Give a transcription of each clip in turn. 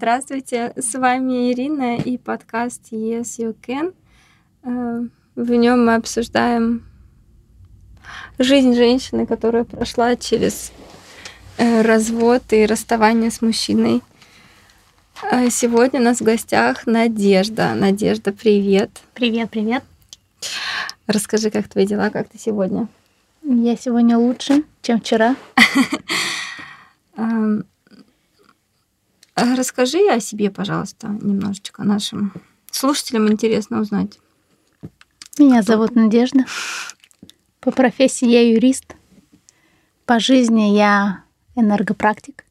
Здравствуйте, с вами Ирина и подкаст Yes You Can. В нем мы обсуждаем жизнь женщины, которая прошла через развод и расставание с мужчиной. Сегодня у нас в гостях Надежда. Надежда, привет. Привет, привет. Расскажи, как твои дела, как ты сегодня? Я сегодня лучше, чем вчера. Расскажи о себе, пожалуйста, немножечко. Нашим слушателям интересно узнать. Меня зовут Надежда. По профессии я юрист. По жизни я энергопрактик.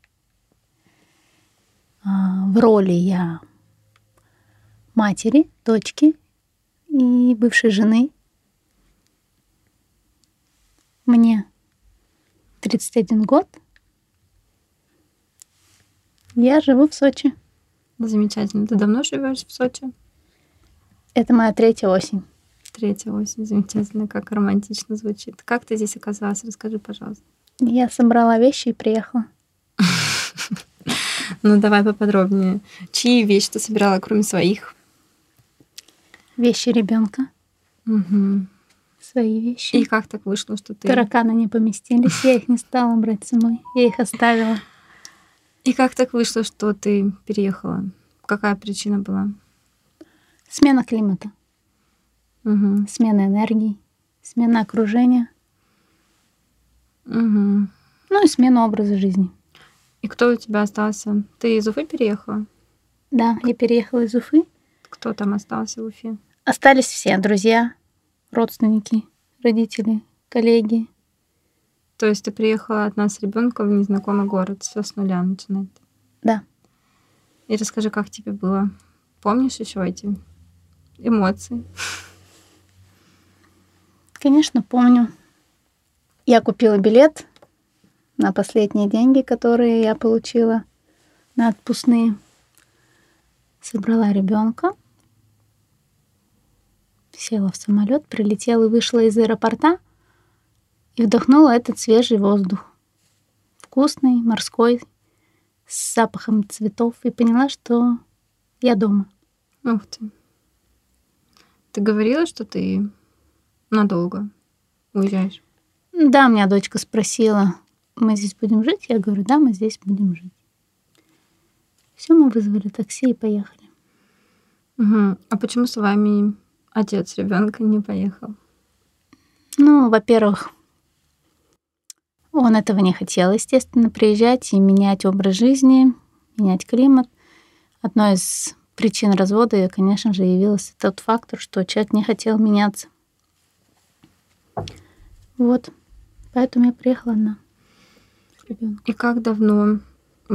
В роли я матери, дочки и бывшей жены. Мне 31 год. Я живу в Сочи. Замечательно. Ты давно живешь в Сочи? Это моя третья осень. Третья осень. Замечательно. Как романтично звучит. Как ты здесь оказалась? Расскажи, пожалуйста. Я собрала вещи и приехала. Ну, давай поподробнее. Чьи вещи ты собирала, кроме своих? Вещи ребенка. Угу. Свои вещи. И как так вышло, что ты... Тараканы не поместились. Я их не стала брать с собой. Я их оставила. И как так вышло, что ты переехала? Какая причина была? Смена климата. Угу. Смена энергии. Смена окружения. Угу. Ну и смена образа жизни. И кто у тебя остался? Ты из Уфы переехала? Да, я переехала из Уфы. Кто там остался в Уфе? Остались все. Друзья, родственники, родители, коллеги. То есть ты приехала от нас с ребенком в незнакомый город, все с нуля начинает. Да. И расскажи, как тебе было? Помнишь еще эти эмоции? Конечно, помню. Я купила билет на последние деньги, которые я получила на отпускные. Собрала ребенка, села в самолет, прилетела и вышла из аэропорта. И вдохнула этот свежий воздух, вкусный, морской, с запахом цветов, и поняла, что я дома. Ух ты. Ты говорила, что ты надолго уезжаешь? Да, меня дочка спросила, мы здесь будем жить? Я говорю, да, мы здесь будем жить. Все, мы вызвали такси и поехали. Угу. А почему с вами отец ребенка не поехал? Ну, во-первых... Он этого не хотел, естественно, приезжать и менять образ жизни, менять климат. Одной из причин развода, конечно же, явился тот фактор, что человек не хотел меняться. Вот. Поэтому я приехала одна. И как давно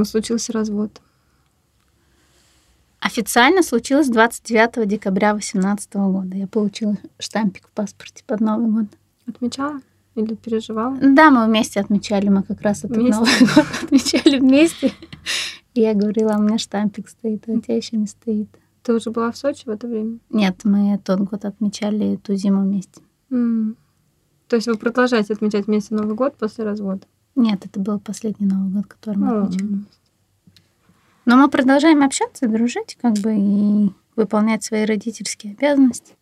случился развод? Официально случилось 29 декабря 2018 года. Я получила штампик в паспорте под Новый год. Отмечала? Или переживала? Да, мы вместе отмечали. Мы как раз этот Новый год отмечали вместе. И я говорила, у меня штампик стоит, а у тебя еще не стоит. Ты уже была в Сочи в это время? Нет, мы тот год отмечали, ту зиму вместе. То есть вы продолжаете отмечать вместе Новый год после развода? Нет, это был последний Новый год, который мы отмечали. Но мы продолжаем общаться, дружить, как бы, и выполнять свои родительские обязанности.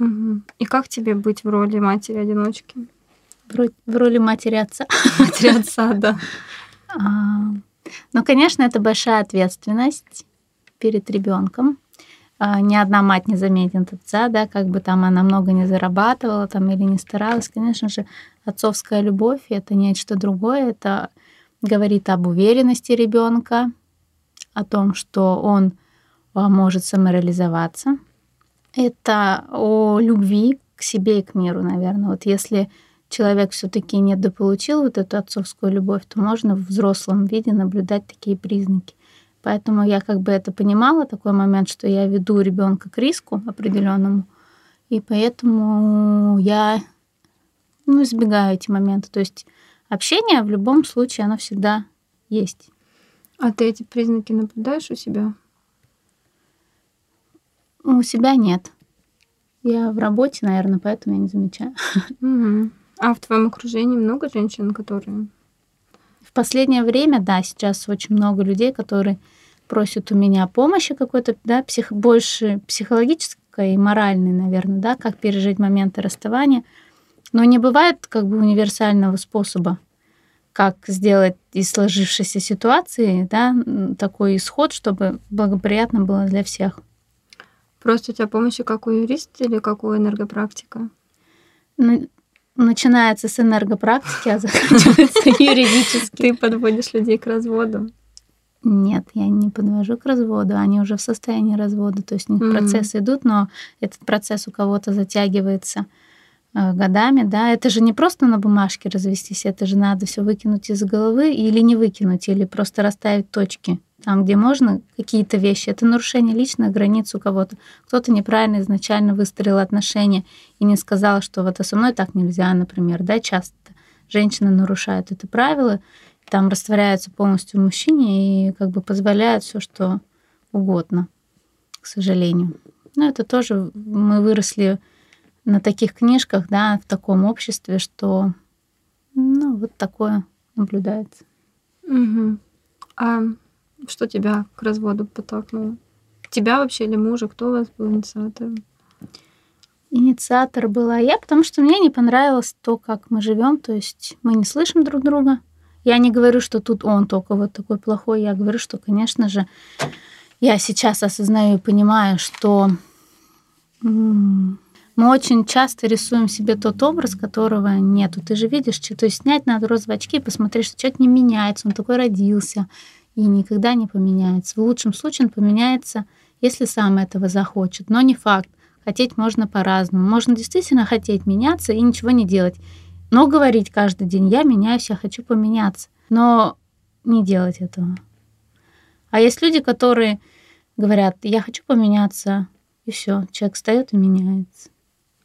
Угу. И как тебе быть в роли матери-одиночки? В роли матери-отца. Матери-отца, да. Ну, конечно, это большая ответственность перед ребенком. Ни одна мать не заметит отца, да, как бы там она много не зарабатывала там, или не старалась. Конечно же, отцовская любовь – это нечто другое. Это говорит об уверенности ребенка, о том, что он может самореализоваться. Это о любви к себе и к миру, наверное. Вот если человек все-таки недополучил вот эту отцовскую любовь, то можно в взрослом виде наблюдать такие признаки. Поэтому я как бы это понимала, такой момент, что я веду ребенка к риску определенному, и поэтому я избегаю эти моменты. То есть общение в любом случае, оно всегда есть. А ты эти признаки наблюдаешь у себя? У себя нет. Я в работе, наверное, поэтому я не замечаю. Угу. А в твоем окружении много женщин, которые... В последнее время, да, сейчас очень много людей, которые просят у меня помощи какой-то, да, больше психологической и моральной, наверное, да, как пережить моменты расставания. Но не бывает как бы универсального способа, как сделать из сложившейся ситуации, да, такой исход, чтобы благоприятно было для всех. Просто у тебя помощь как у юриста или как у энергопрактика? Начинается с энергопрактики, а заканчивается юридически. Ты подводишь людей к разводу? Нет, я не подвожу к разводу. Они уже в состоянии развода. То есть процессы идут, но этот процесс у кого-то затягивается годами, да, это же не просто на бумажке развестись, это же надо все выкинуть из головы или не выкинуть, или просто расставить точки там, где можно, какие-то вещи. Это нарушение личных границ у кого-то. Кто-то неправильно изначально выстроил отношения и не сказал, что вот а со мной так нельзя, например, да, часто женщины нарушают это правило, там растворяются полностью в мужчине и как бы позволяют все, что угодно, к сожалению. Но это тоже мы выросли на таких книжках, да, в таком обществе, что, ну, вот такое наблюдается. Угу. А что тебя к разводу подтолкнуло? Тебя вообще или мужа? Кто у вас был инициатором? Инициатор была я, потому что мне не понравилось то, как мы живем, то есть мы не слышим друг друга. Я не говорю, что тут он только вот такой плохой. Я говорю, что, конечно же, я сейчас осознаю и понимаю, что... Мы очень часто рисуем себе тот образ, которого нету. Ты же видишь, то есть снять надо розовые очки и посмотреть, что человек не меняется, он такой родился и никогда не поменяется. В лучшем случае он поменяется, если сам этого захочет, но не факт. Хотеть можно по-разному. Можно действительно хотеть меняться и ничего не делать, но говорить каждый день: я меняюсь, я хочу поменяться, но не делать этого. А есть люди, которые говорят: я хочу поменяться, и все, человек встает и меняется.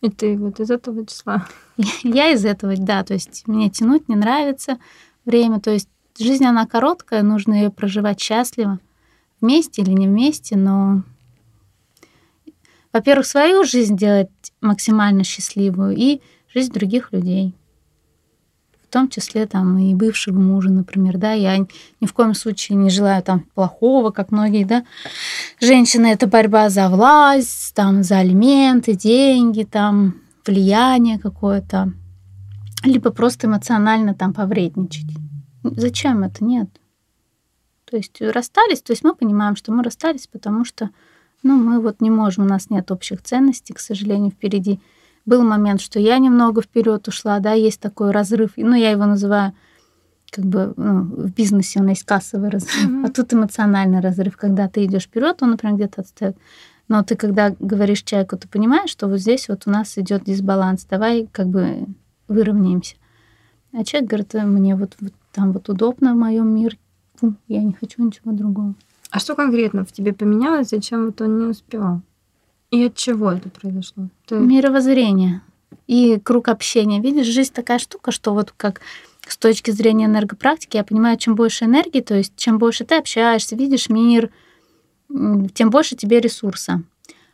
И ты вот из этого числа? Я из этого, да. То есть мне тянуть не нравится время. То есть жизнь, она короткая, нужно ее проживать счастливо. Вместе или не вместе, но... Во-первых, свою жизнь делать максимально счастливую и жизнь других людей. В том числе там и бывшего мужа, например, да. Я ни в коем случае не желаю там плохого, как многие, да. Женщины — это борьба за власть, там, за алименты, деньги, там, влияние какое-то. Либо просто эмоционально там повредничать. Зачем это? Нет. То есть расстались, то есть мы понимаем, что мы расстались, потому что, ну, мы вот не можем, у нас нет общих ценностей, к сожалению, впереди. Был момент, что я немного вперед ушла, да, есть такой разрыв, ну, я его называю... как бы, ну, в бизнесе у нас есть кассовый разрыв, а тут эмоциональный разрыв, когда ты идешь вперед, он, например, где-то отстает. Но ты, когда говоришь человеку, ты понимаешь, что вот здесь вот у нас идет дисбаланс, давай как бы выровняемся. А человек говорит: мне вот там вот удобно в моем мире, я не хочу ничего другого. А что конкретно в тебе поменялось, зачем вот он не успевал? И от чего это произошло? Мировоззрение и круг общения. Видишь, жизнь такая штука, что вот как... С точки зрения энергопрактики, я понимаю, чем больше энергии, то есть чем больше ты общаешься, видишь мир, тем больше тебе ресурса.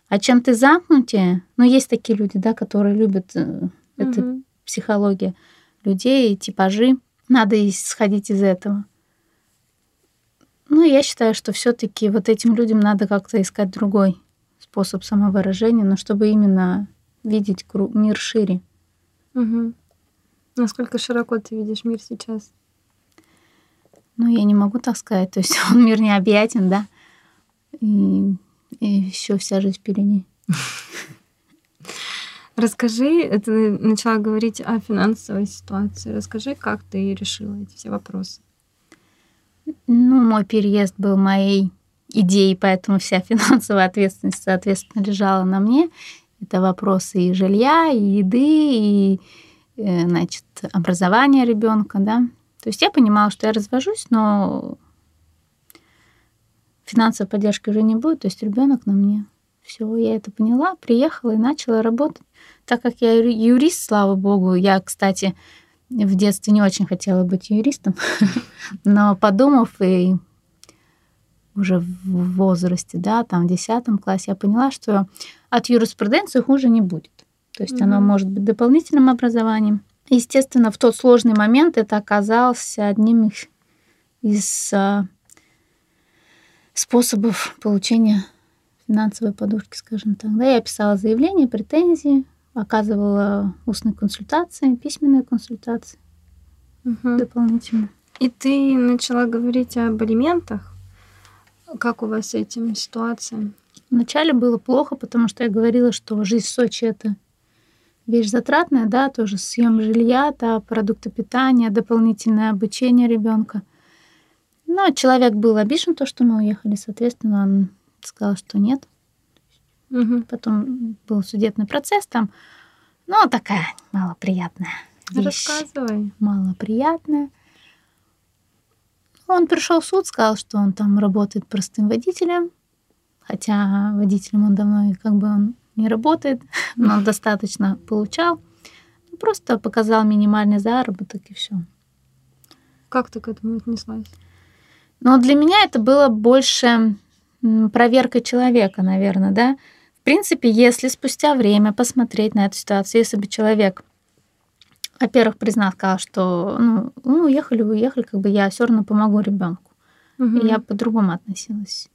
А чем ты замкнутее, ну, есть такие люди, да, которые любят, это психология людей, типажи, надо исходить из этого. Ну, я считаю, что все-таки вот этим людям надо как-то искать другой способ самовыражения, но чтобы именно видеть мир шире. Угу. Насколько широко ты видишь мир сейчас? Ну, я не могу так сказать. То есть он мир необъятен, да? И еще вся жизнь впереди. Расскажи, ты начала говорить о финансовой ситуации. Расскажи, как ты решила эти все вопросы. Ну, мой переезд был моей идеей, поэтому вся финансовая ответственность, соответственно, лежала на мне. Это вопросы и жилья, и еды, и... значит, образование ребенка, да. То есть я понимала, что я развожусь, но финансовой поддержки уже не будет, то есть ребенок на мне. Все, я это поняла, приехала и начала работать. Так как я юрист, слава богу, я, кстати, в детстве не очень хотела быть юристом, но подумав и уже в возрасте, да, там в 10 классе, я поняла, что от юриспруденции хуже не будет. То есть оно может быть дополнительным образованием. Естественно, в тот сложный момент это оказалось одним из способов получения финансовой подушки, скажем так. Да, я писала заявления, претензии, оказывала устные консультации, письменные консультации дополнительно. И ты начала говорить об алиментах. Как у вас с этим ситуация? Вначале было плохо, потому что я говорила, что жизнь в Сочи — это вещь затратная, да, тоже съем жилья, да, продукты питания, дополнительное обучение ребенка. Но человек был обижен, то, что мы уехали, соответственно, он сказал, что нет. Угу. Потом был судебный процесс там, но такая малоприятная вещь. Рассказывай. Малоприятная. Он пришел в суд, сказал, что он там работает простым водителем, хотя водителем он давно как бы он не работает, но он достаточно получал. Просто показал минимальный заработок и все. Как ты к этому отнеслась? Но для меня это было больше проверка человека, наверное, да. В принципе, если спустя время посмотреть на эту ситуацию, если бы человек... Во-первых, признал, сказал, что ну, уехали, как бы я все равно помогу ребенку. Угу. И я по-другому относилась.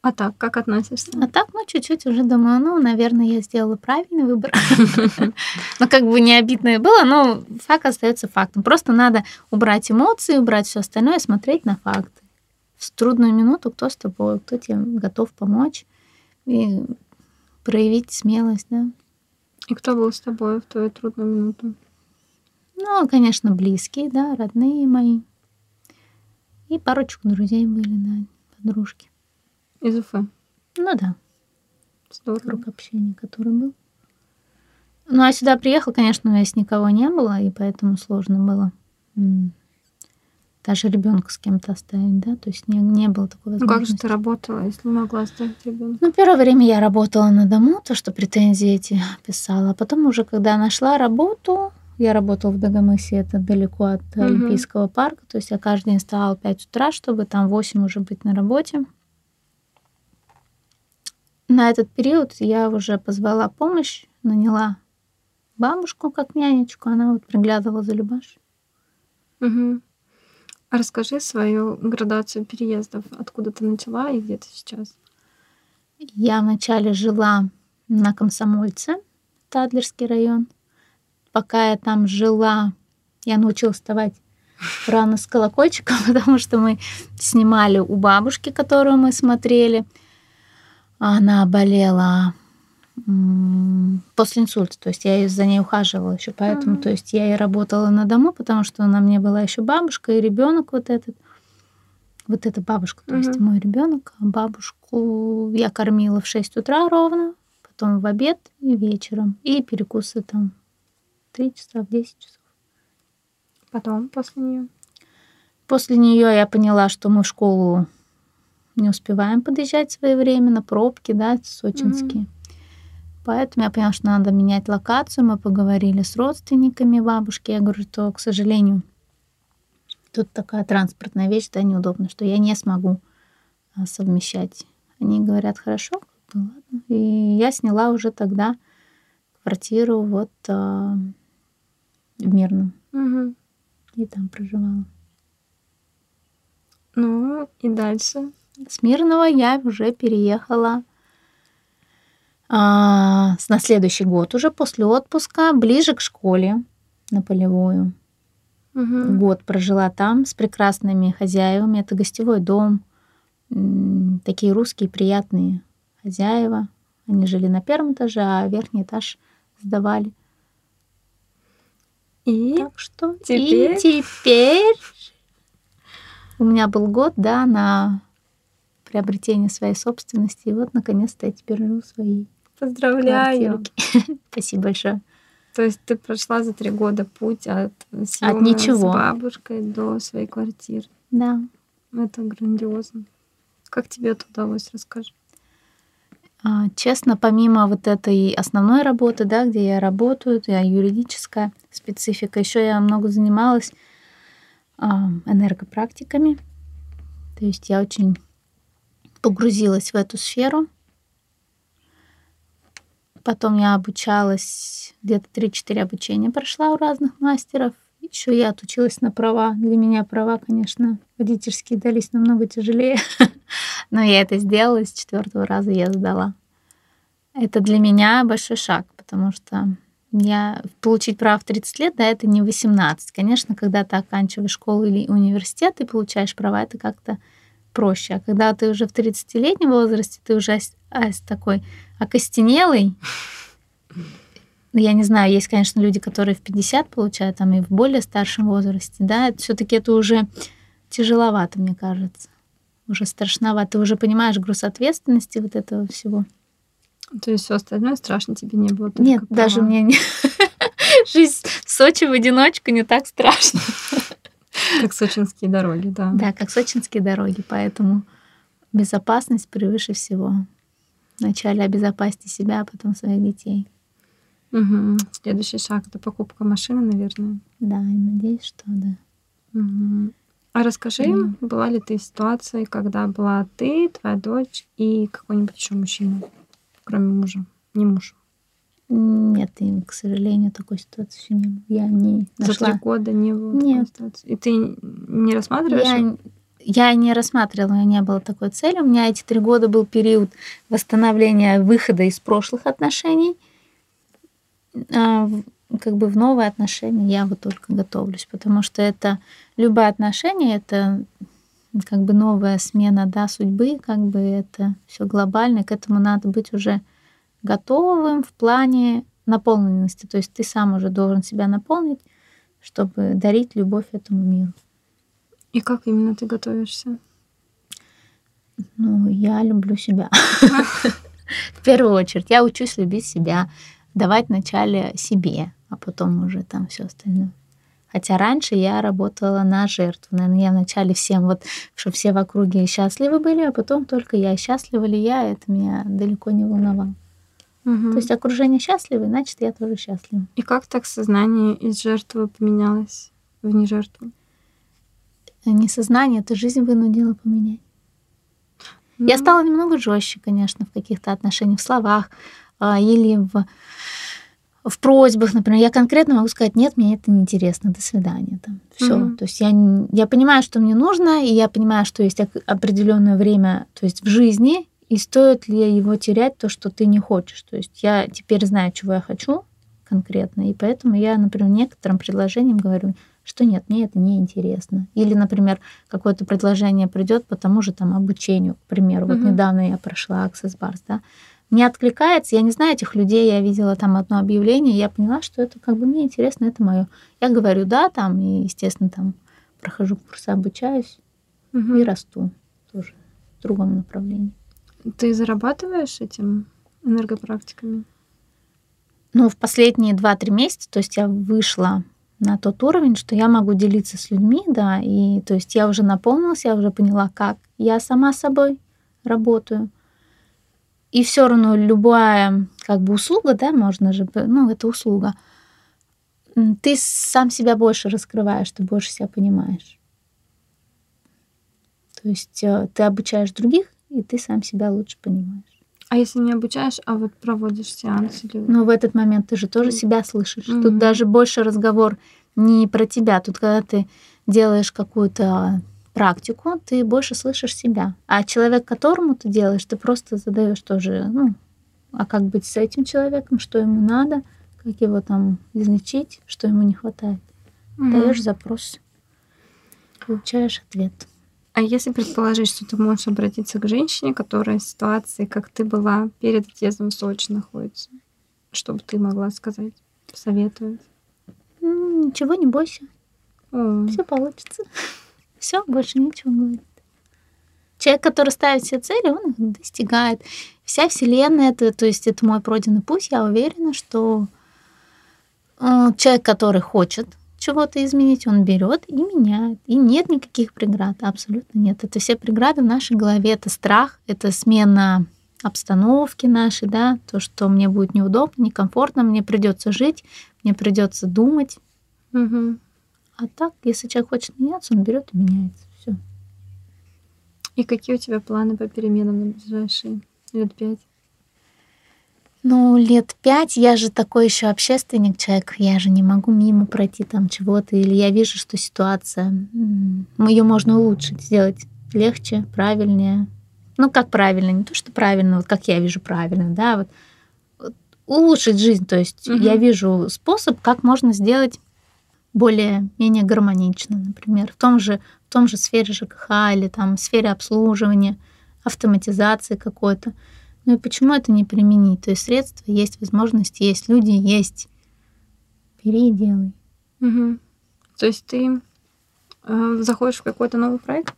А так, как относишься? А так, ну, чуть-чуть уже думаю, ну, наверное, я сделала правильный выбор. Ну, как бы не обидно было, но факт остается фактом. Просто надо убрать эмоции, убрать все остальное, смотреть на факты. В трудную минуту кто с тобой, кто тебе готов помочь и проявить смелость, да. И кто был с тобой в твою трудную минуту? Ну, конечно, близкие, да, родные мои. И парочку друзей были, да, подружки. Из Уфы? Ну да. Здорово. Круг общения, который был. Ну, а сюда приехала, конечно, у меня с никого не было, и поэтому сложно было даже ребенка с кем-то оставить, да, то есть не было такой возможности. Ну как же ты работала, если не могла оставить ребенка? Ну, первое время я работала на дому, то, что претензии эти писала, а потом уже, когда нашла работу, я работала в Дагомысе, это далеко от Олимпийского парка, то есть я каждый день вставала в 5 утра, чтобы там в 8 уже быть на работе. На этот период я уже позвала помощь, наняла бабушку как нянечку, она вот приглядывала за Любаш. Угу. Расскажи свою градацию переездов. Откуда ты начала и где ты сейчас? Я вначале жила на Комсомольце, Тадлерский район. Пока я там жила, я научилась вставать рано с колокольчика, потому что мы снимали у бабушки, которую мы смотрели. Она болела после инсульта, то есть я за ней ухаживала еще, поэтому, то есть я и работала на дому, потому что на мне была еще бабушка и ребенок вот эта бабушка, то есть мой ребенок, бабушку я кормила в 6 утра ровно, потом в обед и вечером, и перекусы там 3 часа, в 10 часов. Потом, после нее? После нее я поняла, что мы в школу не успеваем подъезжать своевременно, пробки, да, сочинские. Поэтому я поняла, что надо менять локацию. Мы поговорили с родственниками бабушки. Я говорю, что, к сожалению, тут такая транспортная вещь, да, неудобно, что я не смогу совмещать. Они говорят, хорошо, ладно. И я сняла уже тогда квартиру вот в Мирном. Угу. И там проживала. Ну, и дальше? С Мирного я уже переехала на следующий год, уже после отпуска, ближе к школе, на Полевую. Угу. Год прожила там с прекрасными хозяевами. Это гостевой дом, такие русские приятные хозяева. Они жили на первом этаже, а верхний этаж сдавали. И так что теперь у меня был год, да, на приобретение своей собственности. И вот, наконец-то, я теперь живу своей. Поздравляю. Спасибо большое. То есть ты прошла за 3 года путь от съёма с бабушкой до своей квартиры. Да. Это грандиозно. Как тебе это удалось, расскажи? Честно, помимо вот этой основной работы, да, где я работаю, я юридическая специфика, еще я много занималась энергопрактиками. То есть я очень погрузилась в эту сферу. Потом я обучалась, где-то 3-4 обучения прошла у разных мастеров. Еще я отучилась на права. Для меня права, конечно, водительские дались намного тяжелее. Но я это сделала, с 4-го раза я сдала. Это для меня большой шаг, потому что я получить право в 30 лет, да, это не 18. Конечно, когда ты оканчиваешь школу или университет и получаешь права, это как-то проще. А когда ты уже в 30-летнем возрасте, ты уже такой окостенелый. Я не знаю, есть, конечно, люди, которые в 50 получают, там и в более старшем возрасте, да, все-таки это уже тяжеловато, мне кажется. Уже страшновато. Ты уже понимаешь груз ответственности вот этого всего. То есть все остальное страшно тебе не было? Нет, даже права. Мне не... Жизнь в Сочи в одиночку не так страшно. Как сочинские дороги, да. Да, как сочинские дороги, поэтому безопасность превыше всего. Вначале обезопасьте себя, а потом своих детей. Угу. Следующий шаг — это покупка машины, наверное. Да, я надеюсь, что да. Угу. А расскажи, была ли ты в ситуации, когда была ты, твоя дочь и какой-нибудь еще мужчина? Кроме мужа. Не муж. Нет, и, к сожалению, такой ситуации не было. Я не нашла. За 3 года не было такой ситуации? И ты не рассматриваешь? Я не рассматривала, у меня не было такой цели. У меня эти 3 года был период восстановления выхода из прошлых отношений. Как бы в новые отношения я вот только готовлюсь, потому что это любое отношение, это как бы новая смена, да, судьбы, как бы это все глобально, к этому надо быть уже готовым в плане наполненности, то есть ты сам уже должен себя наполнить, чтобы дарить любовь этому миру. И как именно ты готовишься? Ну, я люблю себя. В первую очередь, я учусь любить себя, давать вначале себе, а потом уже там все остальное. Хотя раньше я работала на жертву. Наверное, я вначале всем, вот, чтобы все в округе счастливы были, а потом только я. Счастлива ли я, это меня далеко не волновало. Угу. То есть окружение счастливо, значит, я тоже счастлива. И как так сознание из жертвы поменялось в не жертву? Не сознание, это жизнь вынудила поменять. Я стала немного жестче, конечно, в каких-то отношениях, в словах или в просьбах, например, я конкретно могу сказать: нет, мне это неинтересно, до свидания. Там. Все. Mm-hmm. То есть я понимаю, что мне нужно, и я понимаю, что есть определенное время, то есть в жизни, и стоит ли его терять, то, что ты не хочешь. То есть я теперь знаю, чего я хочу конкретно, и поэтому я, например, некоторым предложениям говорю, что нет, мне это неинтересно. Или, например, какое-то предложение придет по тому же там, обучению, к примеру. Mm-hmm. Вот недавно я прошла AccessBars, да, не откликается, я не знаю этих людей, я видела там одно объявление, я поняла, что это как бы мне интересно, это мое. Я говорю да, там, и, естественно, там прохожу курсы, обучаюсь и расту тоже в другом направлении. Ты зарабатываешь этим энергопрактиками? Ну, в последние 2-3 месяца, то есть я вышла на тот уровень, что я могу делиться с людьми, да, и то есть я уже наполнилась, я уже поняла, как я сама собой работаю. И все равно любая как бы услуга, да, можно же, ну, это услуга. Ты сам себя больше раскрываешь, ты больше себя понимаешь. То есть ты обучаешь других, и ты сам себя лучше понимаешь. А если не обучаешь, а вот проводишь сеанс? Или... Ну, в этот момент ты же тоже себя слышишь. Mm-hmm. Тут даже больше разговор не про тебя. Тут, когда ты делаешь какую-то практику, ты больше слышишь себя. А человек, которому ты делаешь, ты просто задаешь тоже, ну, а как быть с этим человеком, что ему надо, как его там излечить, что ему не хватает. Даешь запрос, получаешь ответ. А если предположить, что ты можешь обратиться к женщине, которая в ситуации, как ты была, перед отъездом в Сочи находится, что бы ты могла сказать, посоветовать? Ничего не бойся. Все получится. Все, больше ничего говорит. Человек, который ставит себе цели, он их достигает. Вся вселенная, то есть это мой пройденный путь, я уверена, что человек, который хочет чего-то изменить, он берет и меняет. И нет никаких преград, абсолютно нет. Это все преграды в нашей голове, это страх, это смена обстановки нашей, да, то, что мне будет неудобно, некомфортно, мне придется жить, мне придется думать. Угу. А так, если человек хочет меняться, он берет и меняется. Все. И какие у тебя планы по переменам на ближайшие лет 5? Ну, 5 лет, я же такой еще общественник, человек, я же не могу мимо пройти там чего-то, или я вижу, что ситуация, ее можно улучшить, сделать легче, правильнее. Ну, как правильно, не то, что правильно, вот как я вижу правильно, да, вот улучшить жизнь, то есть я вижу способ, как можно сделать более-менее гармонично, например, в том же сфере ЖКХ или там сфере обслуживания, автоматизации какой-то. Ну и почему это не применить? То есть средства, есть возможности, есть люди, есть. Бери и делай. Угу. То есть ты заходишь в какой-то новый проект?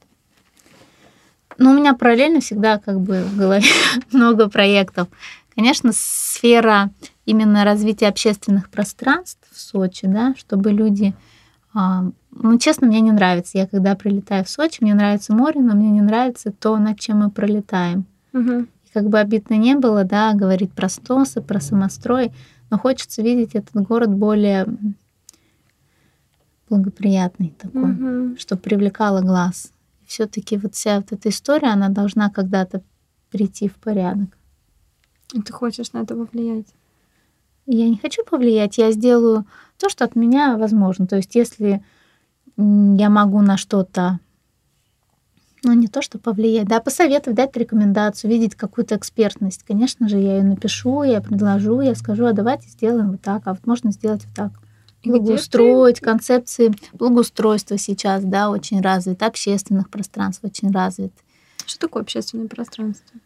Ну, у меня параллельно всегда как бы в голове много проектов. Конечно, сфера именно развития общественных пространств в Сочи, да, чтобы люди... Ну, честно, мне не нравится. Я когда прилетаю в Сочи, мне нравится море, но мне не нравится то, над чем мы пролетаем. Угу. И как бы обидно не было, да, говорить про стосы, про самострой, но хочется видеть этот город более благоприятный такой, чтобы привлекало глаз. Все-таки вот вся вот эта история, она должна когда-то прийти в порядок. И ты хочешь на это повлиять? Я не хочу повлиять, я сделаю то, что от меня возможно. То есть если я могу на что-то, ну не то, что повлиять, да, посоветовать, дать рекомендацию, видеть какую-то экспертность. Конечно же, я ее напишу, я предложу, я скажу, а давайте сделаем вот так, а вот можно сделать вот так. Благоустроить, концепции благоустройства сейчас, да, очень развиты, общественных пространств очень развиты. Что такое общественное пространство?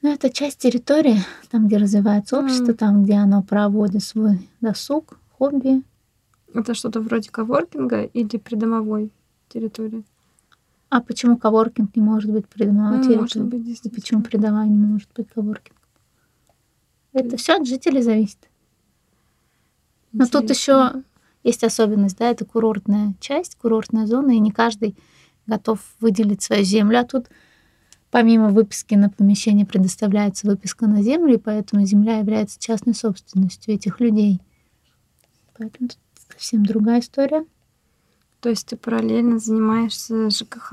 Ну, это часть территории, там, где развивается общество, там, где оно проводит свой досуг, хобби. Это что-то вроде коворкинга или придомовой территории? А почему коворкинг не может быть придомовой территорией? Может быть, и почему придомовой не может быть коворкинг? Это все от жителей зависит. Но интересно. Тут еще есть особенность, да, это курортная часть, курортная зона, и не каждый готов выделить свою землю. А тут помимо выписки на помещение предоставляется выписка на землю, и поэтому земля является частной собственностью этих людей. Поэтому тут совсем другая история. То есть ты параллельно занимаешься ЖКХ,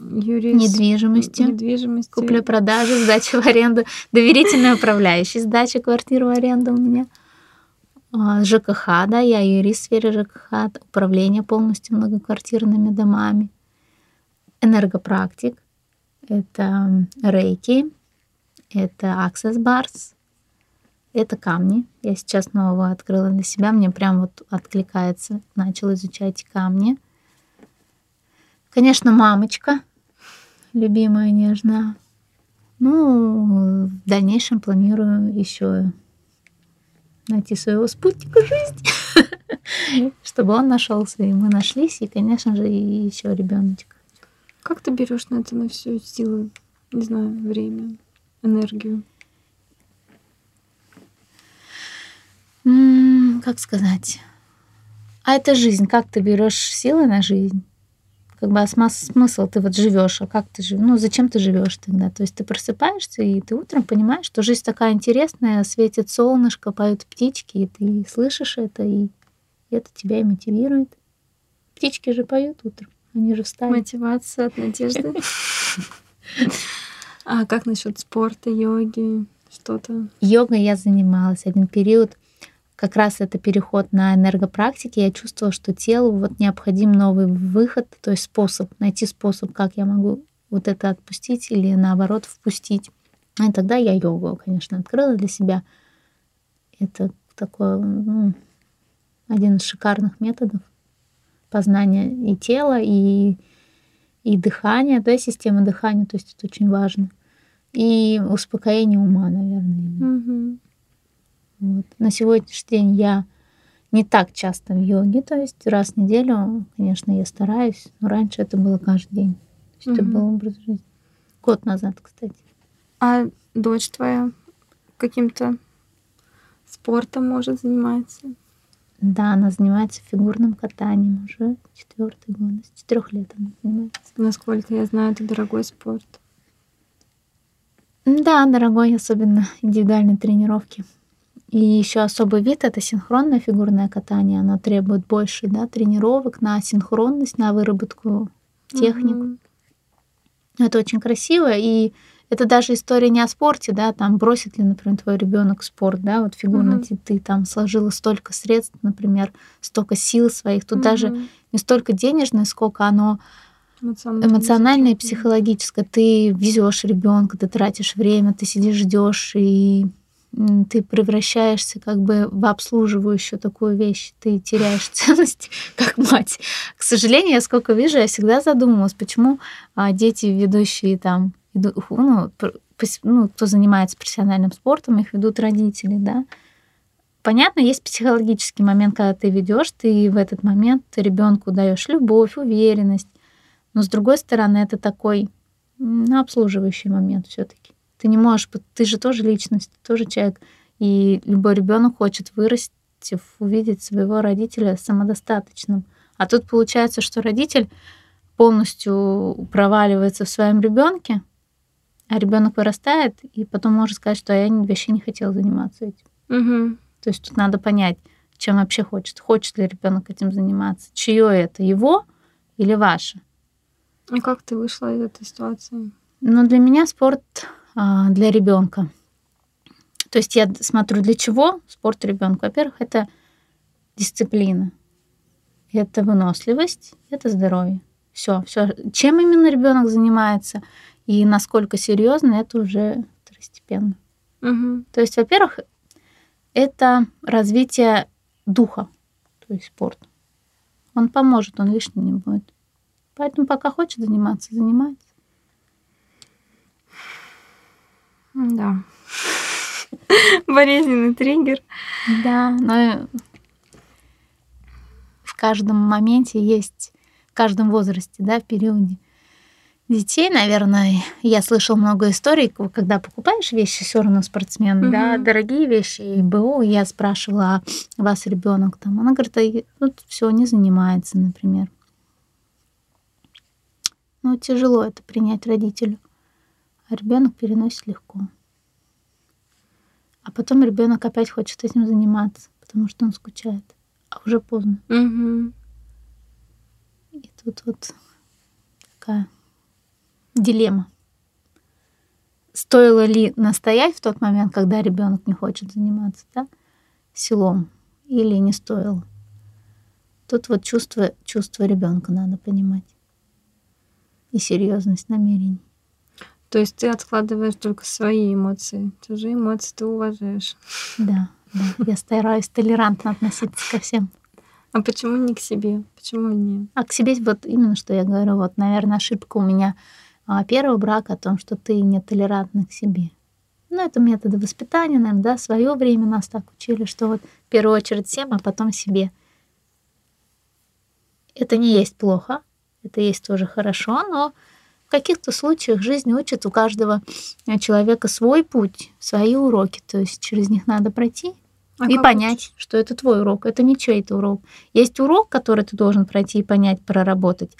недвижимостью, куплей-продажей, сдачей в аренду, доверительной управляющей, сдачей квартир в аренду у меня. ЖКХ, да, я юрист в сфере ЖКХ, управление полностью многоквартирными домами, энергопрактик, это рейки, это AccessBars, это камни. Я сейчас нового открыла для себя, мне прям вот откликается, начала изучать камни. Конечно, мамочка, любимая, нежная. Ну, в дальнейшем планирую еще найти своего спутника жизни, чтобы он нашелся, и мы нашлись, и, конечно же, и еще ребеночка. Как ты берешь на это на всю силу, не знаю, время, энергию? Как сказать? А это жизнь. Как ты берешь силы на жизнь? Как бы смысл ты вот живешь, а как ты живешь? Ну, зачем ты живешь тогда? То есть ты просыпаешься, и ты утром понимаешь, что жизнь такая интересная, светит солнышко, поют птички, и ты слышишь это, и это тебя и мотивирует. Птички же поют утром, они же встали. Мотивация от Надежды. А как насчет спорта, йоги, что-то? Йогой я занималась один период. Как раз это переход на энергопрактики. Я чувствовала, что телу вот необходим новый выход, то есть способ, найти способ, как я могу вот это отпустить или, наоборот, впустить. И тогда я йогу, конечно, открыла для себя. Это такой, один из шикарных методов познания и тела, и дыхания, да, системы дыхания, то есть это очень важно. И успокоение ума, наверное. Угу. Вот. На сегодняшний день я не так часто в йоге, то есть раз в неделю, конечно, я стараюсь, но раньше это было каждый день. То есть это был образ жизни. Год назад, кстати. А дочь твоя каким-то спортом может заниматься? Да, она занимается фигурным катанием уже 4-й год, с 4 лет она занимается. Насколько я знаю, это дорогой спорт. Да, дорогой, особенно индивидуальные тренировки. И еще особый вид — это синхронное фигурное катание. Оно требует больше, да, тренировок на синхронность, на выработку техник. Это очень красиво, и Это даже история не о спорте, да, там бросит ли, например, твой ребенок спорт, да, вот фигурный, ты там сложила столько средств, например, столько сил своих, тут даже не столько денежное, сколько оно эмоциональное и психологическое. Ты везешь ребенка, ты тратишь время, ты сидишь, ждешь, и ты превращаешься как бы в обслуживающую такую вещь, ты теряешь ценность как мать. К сожалению, я сколько вижу, я всегда задумывалась, почему дети, ведущие там, кто занимается профессиональным спортом, их ведут родители, да. Понятно, есть психологический момент, когда ты ведешь, ты в этот момент ребенку даешь любовь, уверенность, но с другой стороны это такой обслуживающий момент все-таки. Ты не можешь, ты же тоже личность, ты тоже человек, и любой ребенок хочет вырасти, увидеть своего родителя самодостаточным, а тут получается, что родитель полностью проваливается в своем ребенке. А ребенок вырастает, и потом может сказать, что я вообще не хотела заниматься этим. Угу. То есть тут надо понять, чем вообще хочет. Хочет ли ребенок этим заниматься? Чье это? Его или ваше? И как ты вышла из этой ситуации? Ну, для меня спорт для ребенка. То есть я смотрю, для чего спорт ребенку. Во-первых, это дисциплина, это выносливость, это здоровье. Все. Чем именно ребенок занимается? И насколько серьезно, это уже второстепенно. Угу. То есть, во-первых, это развитие духа, то есть спорт. Он поможет, он лишним не будет. Поэтому пока хочет заниматься, занимается. Да. Болезненный триггер. Да, но в каждом моменте есть, в каждом возрасте, да, в периоде. Детей, наверное, я слышала много историй, когда покупаешь вещи, все равно спортсмен, да, дорогие вещи, и БУ, я спрашивала, а вас ребенок там, она говорит, тут все не занимается, например. Ну, тяжело это принять родителю, а ребенок переносит легко. А потом ребенок опять хочет этим заниматься, потому что он скучает, а уже поздно. Угу. И тут вот такая дилемма. Стоило ли настоять в тот момент, когда ребенок не хочет заниматься, да, селом, или не стоило? Тут вот чувство ребенка надо понимать. И серьезность намерений. То есть ты откладываешь только свои эмоции. Чужие эмоции ты уважаешь. Да. Я стараюсь толерантно относиться ко всем. А почему не к себе? Почему не? А к себе вот именно что я говорю. Вот, наверное, ошибка у меня. Первый брак о том, что ты нетолерантна к себе. Ну, это методы воспитания, наверное, да, в свое время нас так учили, что вот в первую очередь всем, а потом себе. Это не есть плохо, это есть тоже хорошо, но в каких-то случаях жизнь учит, у каждого человека свой путь, свои уроки, то есть через них надо пройти и понять, что это твой урок, это не чей-то урок. Есть урок, который ты должен пройти и понять, проработать,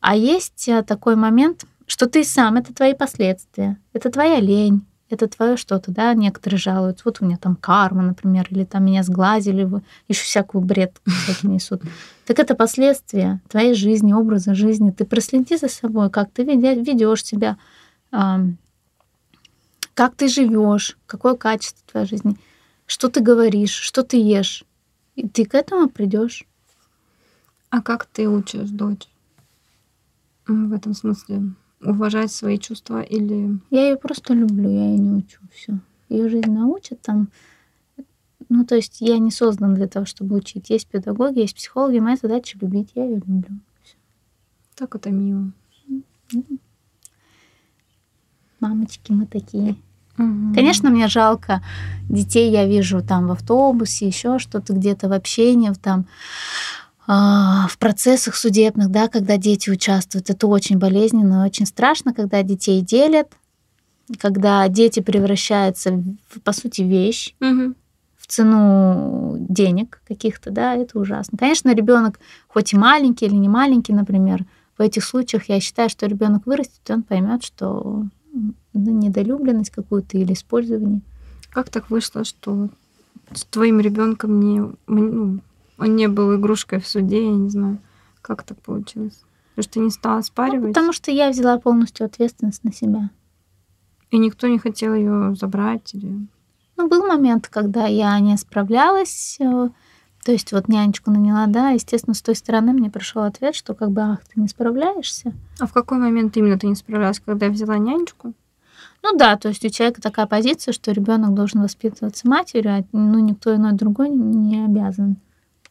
а есть такой момент, что ты сам, это твои последствия, это твоя лень, это твое что-то, да, некоторые жалуются, вот у меня там карма, например, или там меня сглазили, еще всякую бред несут. Так это последствия твоей жизни, образа жизни, ты проследи за собой, как ты ведешь себя, как ты живешь, какое качество твоей жизни, что ты говоришь, что ты ешь, и ты к этому придешь. А как ты учишь дочь в этом смысле? Уважать свои чувства или... Я ее просто люблю, я ее не учу, все. Ее жизнь научит там. Ну, то есть я не создана для того, чтобы учить. Есть педагоги, есть психологи, моя задача — любить, я ее люблю. Всё. Так это мило. Мамочки, мы такие. Угу. Конечно, мне жалко детей, я вижу там в автобусе, еще что-то где-то в общении, там... в процессах судебных, да, когда дети участвуют. Это очень болезненно и очень страшно, когда детей делят, когда дети превращаются в, по сути, вещь, в цену денег каких-то, да, это ужасно. Конечно, ребенок, хоть и маленький или не маленький, например, в этих случаях я считаю, что ребенок вырастет, и он поймет, что недолюбленность какую-то или использование. Как так вышло, что с твоим ребенком он не был игрушкой в суде, я не знаю, как так получилось. Потому что ты не стала спаривать? Ну, потому что я взяла полностью ответственность на себя. И никто не хотел ее забрать? Или... Ну, был момент, когда я не справлялась. То есть вот нянечку наняла, да, естественно, с той стороны мне пришел ответ, что как бы, ах, ты не справляешься. А в какой момент именно ты не справлялась, когда я взяла нянечку? Ну да, то есть у человека такая позиция, что ребенок должен воспитываться матерью, а ну, никто иной другой не обязан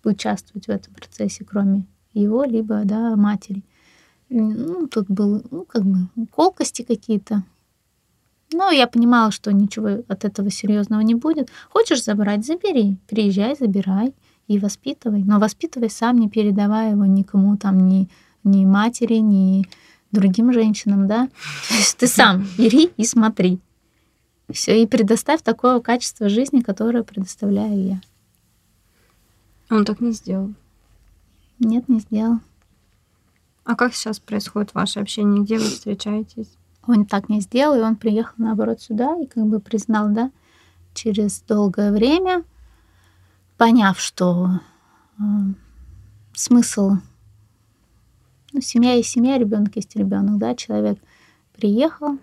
участвовать в этом процессе, кроме его, либо, да, матери. Ну, тут был, ну, как бы, колкости какие-то. Но я понимала, что ничего от этого серьезного не будет. Хочешь забрать, забери, приезжай, забирай. И воспитывай. Но воспитывай сам, не передавая его никому, там, ни матери, ни другим женщинам, да. То есть ты сам бери и смотри. Все, и предоставь такое качество жизни, которое предоставляю я. Он так не сделал? Нет, не сделал. А как сейчас происходит ваше общение? Где вы встречаетесь? Он так не сделал, и он приехал, наоборот, сюда и как бы признал, да, через долгое время... Поняв, что смысл, ну, семья есть семья, ребенок есть ребенок, да, человек приехал,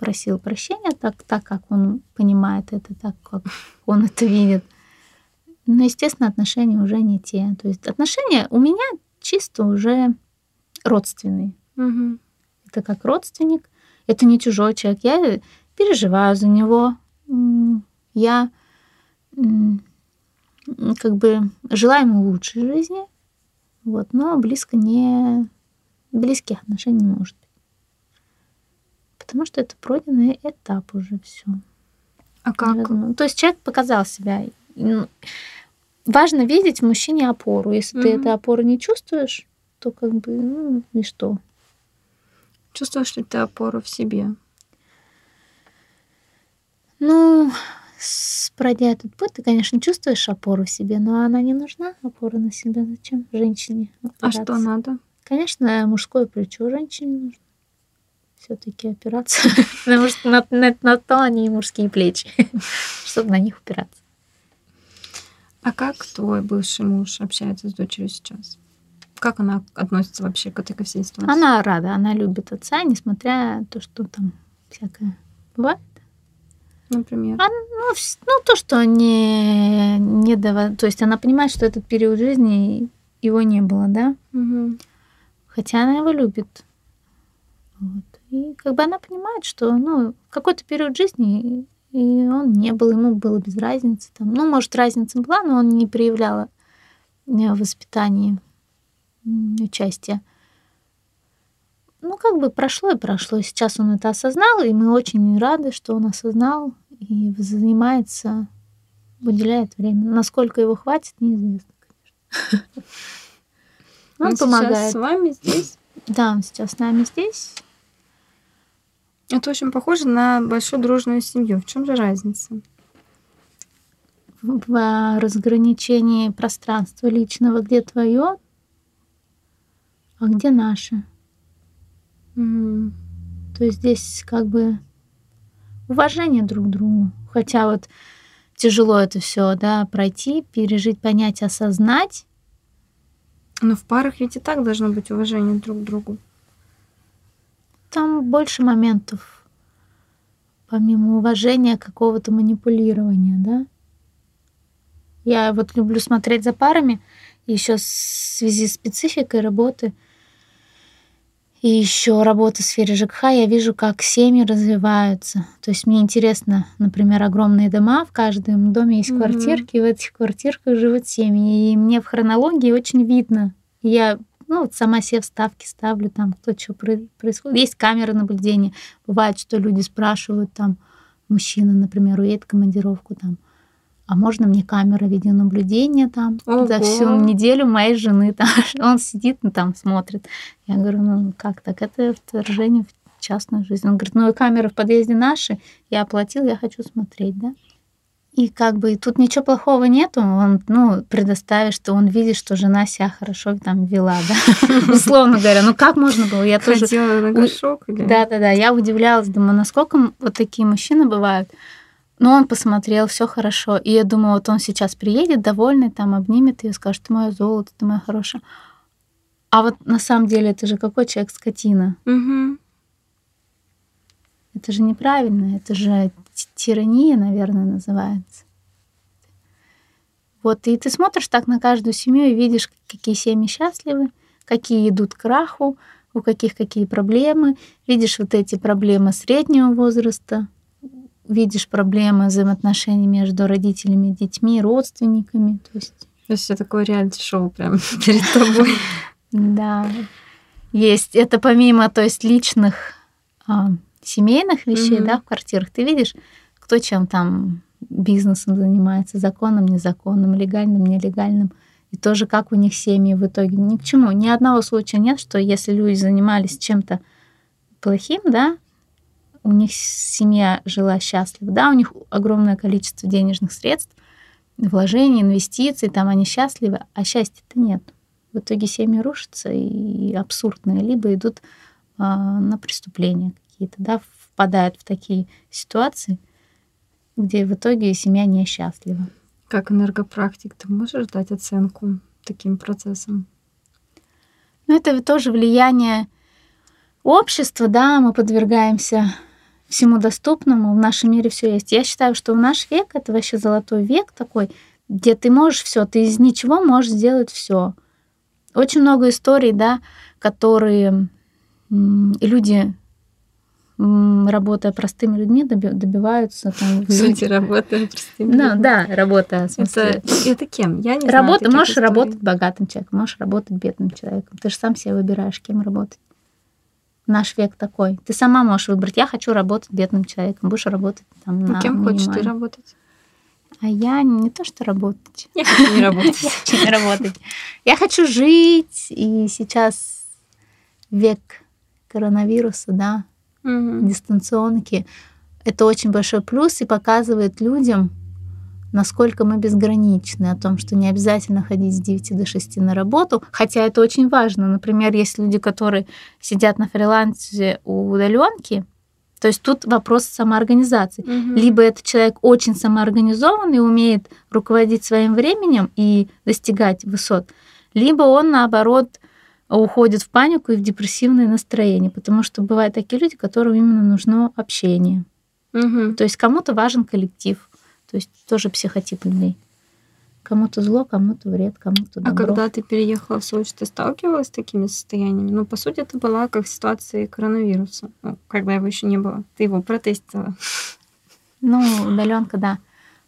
просил прощения, так как он понимает это, так как он это видит. Но, естественно, отношения уже не те. То есть отношения у меня чисто уже родственные. Угу. Это как родственник, это не чужой человек. Я переживаю за него, я как бы желаем ему лучшей жизни, вот, но близких отношений не может быть. Потому что это пройденный этап уже все. А как? То есть человек показал себя. Важно видеть в мужчине опору. Если ты эту опору не чувствуешь, то как бы, ну, и что? Чувствуешь ли ты опору в себе? Ну... Пройдя этот путь, ты, конечно, чувствуешь опору в себе, но она не нужна, опора на себя. Зачем женщине опираться? А что надо? Конечно, мужское плечо женщине нужно. Все-таки опираться. Потому что на то они и мужские плечи, чтобы на них опираться. А как твой бывший муж общается с дочерью сейчас? Как она относится вообще к этой всей ситуации? Она рада, она любит отца, несмотря на то, что там всякое бывает. Например? Ну, то, что не давала... То есть она понимает, что этот период жизни его не было, да? Угу. Хотя она его любит. Вот. И как бы она понимает, что, ну, какой-то период жизни, и он не был, ему было без разницы. Там. Ну, может, разница была, но он не проявлял в воспитании участия. Ну, как бы прошло и прошло. Сейчас он это осознал, и мы очень рады, что он осознал и занимается, уделяет время. Насколько его хватит, неизвестно, конечно. Он помогает. Сейчас с вами здесь? Да, он сейчас с нами здесь. Это очень похоже на большую дружную семью. В чем же разница? В разграничении пространства личного, где твое, а где наше. То есть здесь как бы уважение друг к другу. Хотя вот тяжело это все, да, пройти, пережить, понять, осознать. Но в парах ведь и так должно быть уважение друг к другу. Там больше моментов, помимо уважения, какого-то манипулирования, да. Я вот люблю смотреть за парами, еще в связи с спецификой работы. И еще работа в сфере ЖКХ, я вижу, как семьи развиваются. То есть мне интересно, например, огромные дома, в каждом доме есть квартирки, и в этих квартирках живут семьи. И мне в хронологии очень видно. Я, ну, вот сама себе вставки ставлю, там, кто что происходит. Есть камеры наблюдения. Бывает, что люди спрашивают, там, мужчина, например, уедет в командировку, там, а можно мне камера видеонаблюдения там за всю неделю моей жены? Там, он сидит, ну, там смотрит. Я говорю, ну как так? Это вторжение в частную жизнь. Он говорит, ну и камеры в подъезде наши, я оплатил, я хочу смотреть, да? И как бы тут ничего плохого нету. Он, ну, предоставит, что он видит, что жена себя хорошо там вела, да? Условно говоря, ну как можно было? Я тоже... Ходила на горшок? Да-да-да, я удивлялась, думаю, насколько вот такие мужчины бывают. Но он посмотрел, все хорошо. И я думаю, вот он сейчас приедет, довольный, там обнимет ее, скажет, ты мое золото, ты моя хорошая. А вот на самом деле это же какой человек скотина. Угу. Это же неправильно, это же тирания, наверное, называется. Вот, и ты смотришь так на каждую семью и видишь, какие семьи счастливы, какие идут к краху, у каких какие проблемы. Видишь вот эти проблемы среднего возраста, видишь проблемы взаимоотношений между родителями, детьми, родственниками. То есть это такое реалити-шоу прям перед тобой. Да. Есть. Это помимо, то есть, личных семейных вещей, да, в квартирах. Ты видишь, кто чем там бизнесом занимается, законным, незаконным, легальным, нелегальным. И тоже как у них семьи в итоге. Ни к чему. Ни одного случая нет, что если люди занимались чем-то плохим, да, у них семья жила счастливо, да, у них огромное количество денежных средств, вложений, инвестиций, там они счастливы, а счастья-то нет. В итоге семьи рушатся и абсурдные, либо идут на преступления какие-то, да, впадают в такие ситуации, где в итоге семья несчастлива. Как энергопрактик, ты можешь дать оценку таким процессам? Ну, это тоже влияние общества, да, мы подвергаемся всему доступному, в нашем мире все есть. Я считаю, что в наш век, это вообще золотой век такой, где ты можешь все, ты из ничего можешь сделать все. Очень много историй, да, которые люди, работая простыми людьми, добиваются... Там, в сути, работая простыми людьми. Да, работая. Это кем? Я не знаю. Можешь работать богатым человеком, можешь работать бедным человеком. Ты же сам себе выбираешь, кем работать. Наш век такой. Ты сама можешь выбрать. Я хочу работать бедным человеком. Будешь работать там на кем минимально. Хочешь ты работать? А я не то, что работать. Я хочу не работать. Я хочу не работать. Я хочу жить. И сейчас век коронавируса, да, дистанционки. Это очень большой плюс и показывает людям, насколько мы безграничны, о том, что не обязательно ходить с 9 до 6 на работу, хотя это очень важно. Например, есть люди, которые сидят на фрилансе у удаленки, то есть тут вопрос самоорганизации. Либо этот человек очень самоорганизованный, умеет руководить своим временем и достигать высот, либо он, наоборот, уходит в панику и в депрессивное настроение, потому что бывают такие люди, которым именно нужно общение. То есть кому-то важен коллектив, то есть тоже психотип людей. Кому-то зло, кому-то вред, кому-то добро. А когда ты переехала в Сочи, ты сталкивалась с такими состояниями? Ну, по сути, это была как ситуация коронавируса, ну, когда его еще не было. Ты его протестила. Ну, удалёнка, да.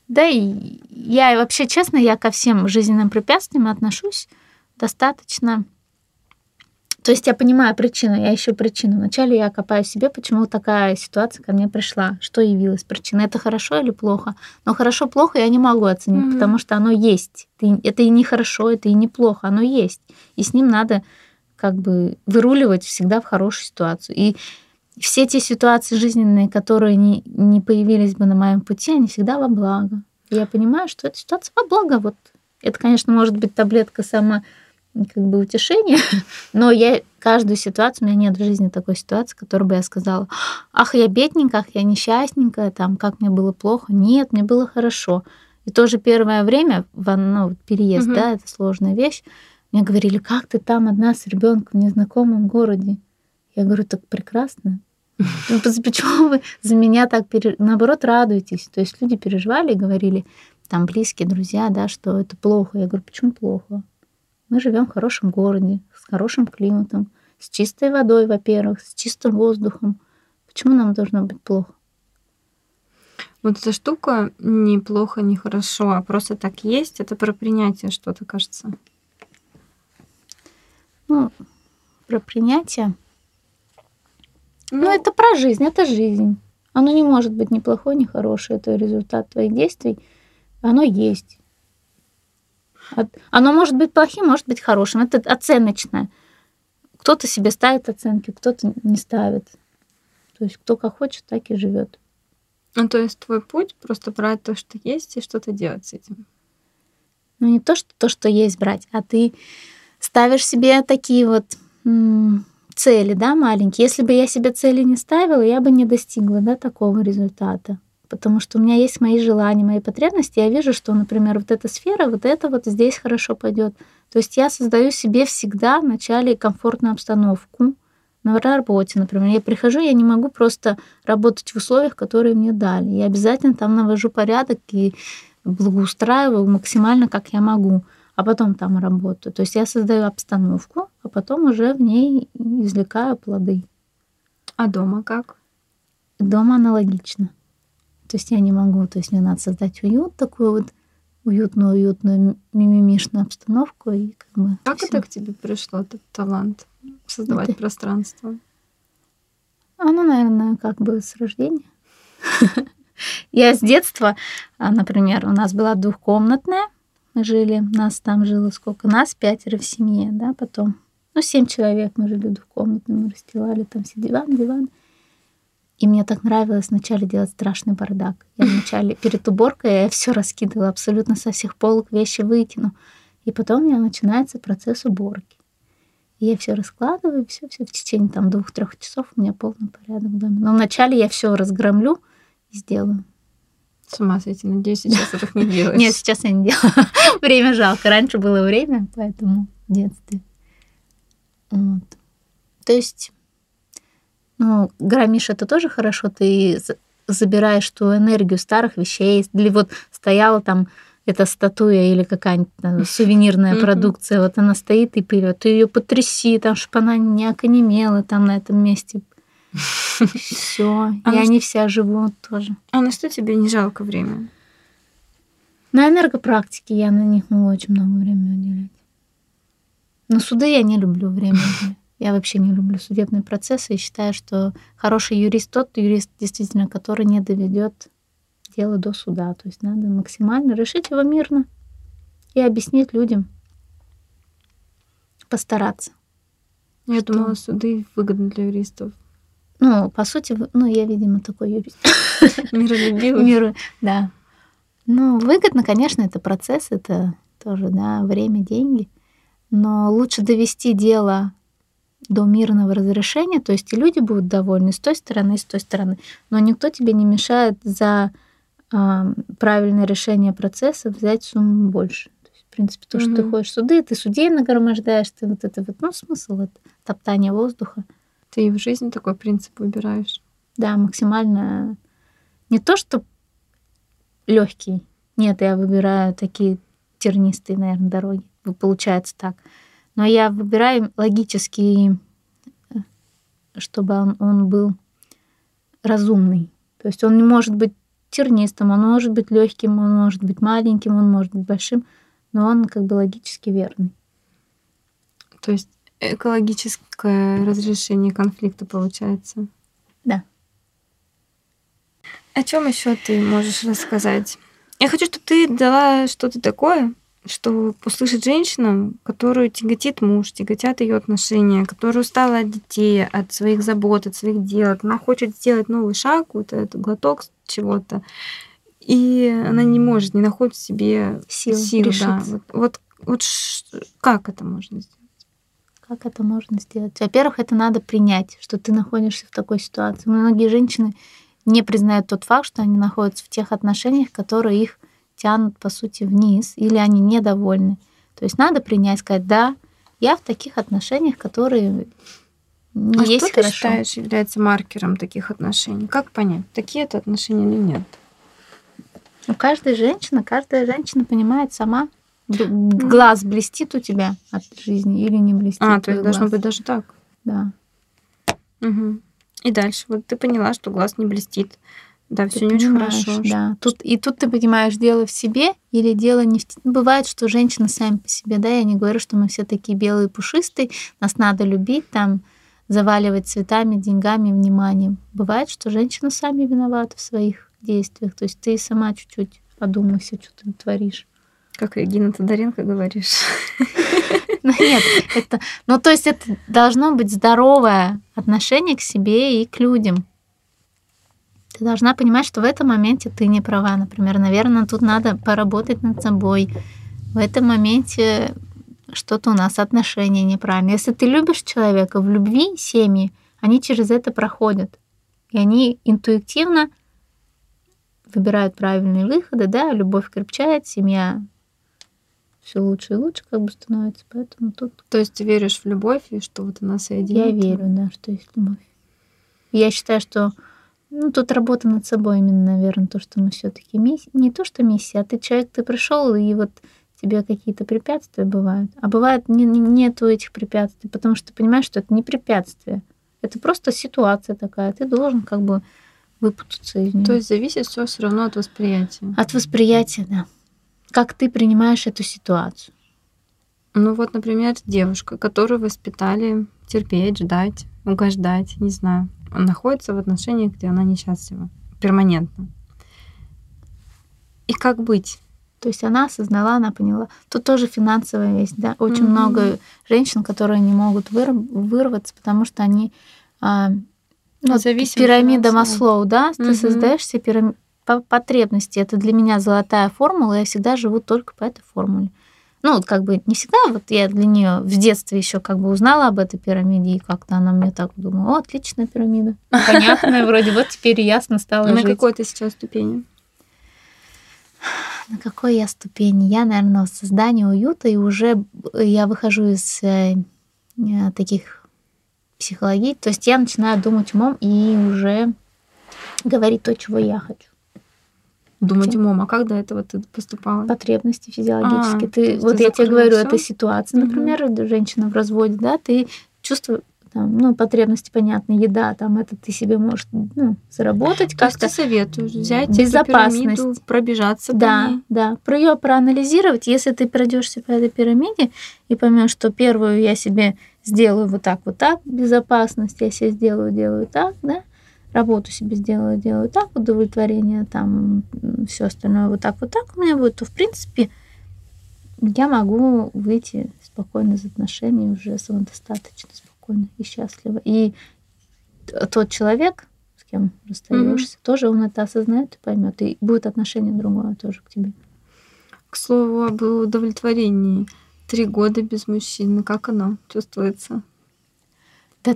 Да, и я вообще, честно, я ко всем жизненным препятствиям отношусь достаточно... То есть я понимаю причину, я ищу причину. Вначале я копаю в себе, почему такая ситуация ко мне пришла, что явилась причина. Это хорошо или плохо? Но хорошо-плохо я не могу оценить, потому что оно есть. Это и не хорошо, это и не плохо, оно есть. И с ним надо как бы выруливать всегда в хорошую ситуацию. И все те ситуации жизненные, которые не появились бы на моем пути, они всегда во благо. И я понимаю, что эта ситуация во благо. Вот. Это, конечно, может быть таблетка сама... как бы утешение, но я каждую ситуацию, у меня нет в жизни такой ситуации, которую бы я сказала, ах, я бедненька, ах, я несчастненькая, там, как мне было плохо. Нет, мне было хорошо. И тоже первое время, ну, переезд, да, это сложная вещь, мне говорили, как ты там одна с ребенком в незнакомом городе? Я говорю, так прекрасно. Почему вы за меня так, наоборот, радуетесь? То есть люди переживали и говорили, там, близкие, друзья, да, что это плохо. Я говорю, почему плохо? Мы живем в хорошем городе, с хорошим климатом, с чистой водой, во-первых, с чистым воздухом. Почему нам должно быть плохо? Вот эта штука не плохо, не хорошо, а просто так есть. Это про принятие что-то, кажется. Ну, про принятие. Ну, это про жизнь, это жизнь. Оно не может быть ни плохое, ни хорошее. Это результат твоих действий. Оно есть. Оно может быть плохим, может быть хорошим. Это оценочное. Кто-то себе ставит оценки, кто-то не ставит. То есть кто как хочет, так и живет. Ну, то есть твой путь просто брать то, что есть, и что-то делать с этим. Ну, не то, что то, что есть, брать, а ты ставишь себе такие вот цели, да, маленькие. Если бы я себе цели не ставила, я бы не достигла, да, такого результата. Потому что у меня есть мои желания, мои потребности. Я вижу, что, например, вот эта сфера, вот это вот здесь хорошо пойдет. То есть я создаю себе всегда вначале комфортную обстановку, на работе, например. Я прихожу, я не могу просто работать в условиях, которые мне дали. Я обязательно там навожу порядок и благоустраиваю максимально, как я могу, а потом там работаю. То есть я создаю обстановку, а потом уже в ней извлекаю плоды. А дома как? Дома аналогично. То есть я не могу, то есть мне надо создать уют, такую вот уютную мимимишную обстановку. И как бы как всё. Это к тебе пришло, этот талант создавать пространство? Оно, наверное, как бы с рождения. Я с детства, например, у нас была двухкомнатная, мы жили, нас там жило сколько? Нас 5 в семье, да, потом. 7 человек мы жили в двухкомнатной, мы расстилали там все диван. И мне так нравилось вначале делать страшный бардак. Я вначале перед уборкой я все раскидывала, абсолютно со всех полок вещи выкину. И потом у меня начинается процесс уборки. И я все раскладываю, все в течение там 2-3 часов у меня полный порядок в доме. Но вначале я все разгромлю и сделаю. С ума сойти, надеюсь, сейчас ты так не делаешь. Нет, сейчас я не делаю. Время жалко. Раньше было время, поэтому в детстве. Вот. То есть... громишь — это тоже хорошо, ты забираешь ту энергию старых вещей. Или вот стояла там эта статуя или какая-нибудь там сувенирная продукция, вот она стоит и пыль, ты ее потряси, там, чтобы она не окаменела там на этом месте. Все, и они вся живут тоже. А на что тебе не жалко время? На энергопрактике я на них очень много времени уделяю. На суды я не люблю время уделять. Я вообще не люблю судебные процессы и считаю, что хороший юрист тот юрист, действительно, который не доведет дело до суда. То есть надо максимально решить его мирно и объяснить людям, постараться. Я думала, суды выгодны для юристов. По сути, я, видимо, такой юрист. Миролюбивый. Миру, да. Выгодно, конечно, это процесс, это тоже, да, время, деньги. Но лучше довести дело до мирного разрешения, то есть и люди будут довольны с той стороны, и с той стороны. Но никто тебе не мешает за правильное решение процесса взять сумму больше. То есть, в принципе, то, что ты ходишь в суды, ты судей нагромождаешь, ты вот это вот, смысл это топтание воздуха. Ты и в жизни такой принцип выбираешь. Да, максимально. Не то, что легкий. Нет, я выбираю такие тернистые, наверное, дороги. Получается так. Но я выбираю логически, чтобы он был разумный. То есть он не может быть тернистым, он может быть легким, он может быть маленьким, он может быть большим, но он как бы логически верный. То есть экологическое разрешение конфликта получается? Да. О чем еще ты можешь рассказать? Я хочу, чтобы ты дала что-то такое, что услышит женщина, которую тяготит муж, тяготят ее отношения, которая устала от детей, от своих забот, от своих дел. Она хочет сделать новый шаг, вот этот глоток чего-то, и она не может, не находит в себе сил. Да. Вот как это можно сделать? Как это можно сделать? Во-первых, это надо принять, что ты находишься в такой ситуации. Многие женщины не признают тот факт, что они находятся в тех отношениях, которые их тянут, по сути, вниз, или они недовольны. То есть надо принять, сказать, да, я в таких отношениях, которые не есть хорошо. А что ты считаешь является маркером таких отношений? Как понять, такие это отношения или нет? Каждая женщина понимает сама, глаз блестит у тебя от жизни или не блестит. То есть должно быть даже так? Да. Угу. И дальше. Вот ты поняла, что глаз не блестит. Да, все не очень хорошо. Да. Тут ты понимаешь, дело в себе или дело не в тебе. Бывает, что женщины сами по себе, да, я не говорю, что мы все такие белые, пушистые, нас надо любить, там, заваливать цветами, деньгами, вниманием. Бывает, что женщины сами виноваты в своих действиях. То есть ты сама чуть-чуть подумайся, что ты творишь. Как Регина Тодоренко говоришь. Нет, то есть это должно быть здоровое отношение к себе и к людям. Ты должна понимать, что в этом моменте ты не права, например. Наверное, тут надо поработать над собой. В этом моменте что-то у нас отношения неправильные. Если ты любишь человека, в любви семьи, они через это проходят. И они интуитивно выбирают правильные выходы, да, любовь крепчает, семья все лучше и лучше как бы становится, поэтому тут... То есть ты веришь в любовь и что вот она соединит? Я верю, да, что есть любовь. Я считаю, что тут работа над собой именно, наверное, то, что мы все-таки не то, что миссия, а ты человек, ты пришел, и вот тебе какие-то препятствия бывают. А бывает, нету этих препятствий, потому что ты понимаешь, что это не препятствие. Это просто ситуация такая. Ты должен как бы выпутаться из нее. То есть зависит все равно от восприятия. От восприятия, да. Как ты принимаешь эту ситуацию? Ну вот, например, девушка, которую воспитали терпеть, ждать, угождать, не знаю. Она находится в отношениях, где она несчастлива. Перманентно. И как быть? То есть она осознала, она поняла. Тут тоже финансовая вещь, да. Очень много женщин, которые не могут вырваться, потому что они... пирамида Маслоу, да? Ты создаешь себе потребности. Это для меня золотая формула, я всегда живу только по этой формуле. Ну, вот как бы не всегда, вот я для нее в детстве еще как бы узнала об этой пирамиде, и как-то она мне так думала, отличная пирамида. Понятная вроде, вот теперь ясно стало жить. На какой ты сейчас ступени? На какой я ступени? Я, наверное, в создании уюта, и уже я выхожу из таких психологий, то есть я начинаю думать умом и уже говорить то, чего я хочу. Думать умом, а как до этого ты поступала? Потребности физиологические. Ты я тебе говорю, это ситуация, например, женщина в разводе, да, ты чувствуешь, потребности понятны, еда, это ты себе можешь заработать как-то. То есть ты советуешь взять пирамиду, пробежаться по ней? Да, про ее проанализировать. Если ты пройдешься по этой пирамиде и поймешь, что первую я себе сделаю вот так, безопасность я себе делаю так, да, работу себе делаю так, удовлетворение, все остальное вот так у меня будет, то, в принципе, я могу выйти спокойно из отношений, уже самодостаточно, спокойно и счастливо. И тот человек, с кем расстаешься, тоже он это осознает и поймет, и будет отношение другое тоже к тебе. К слову, об удовлетворении. 3 года без мужчины. Как оно чувствуется? Да,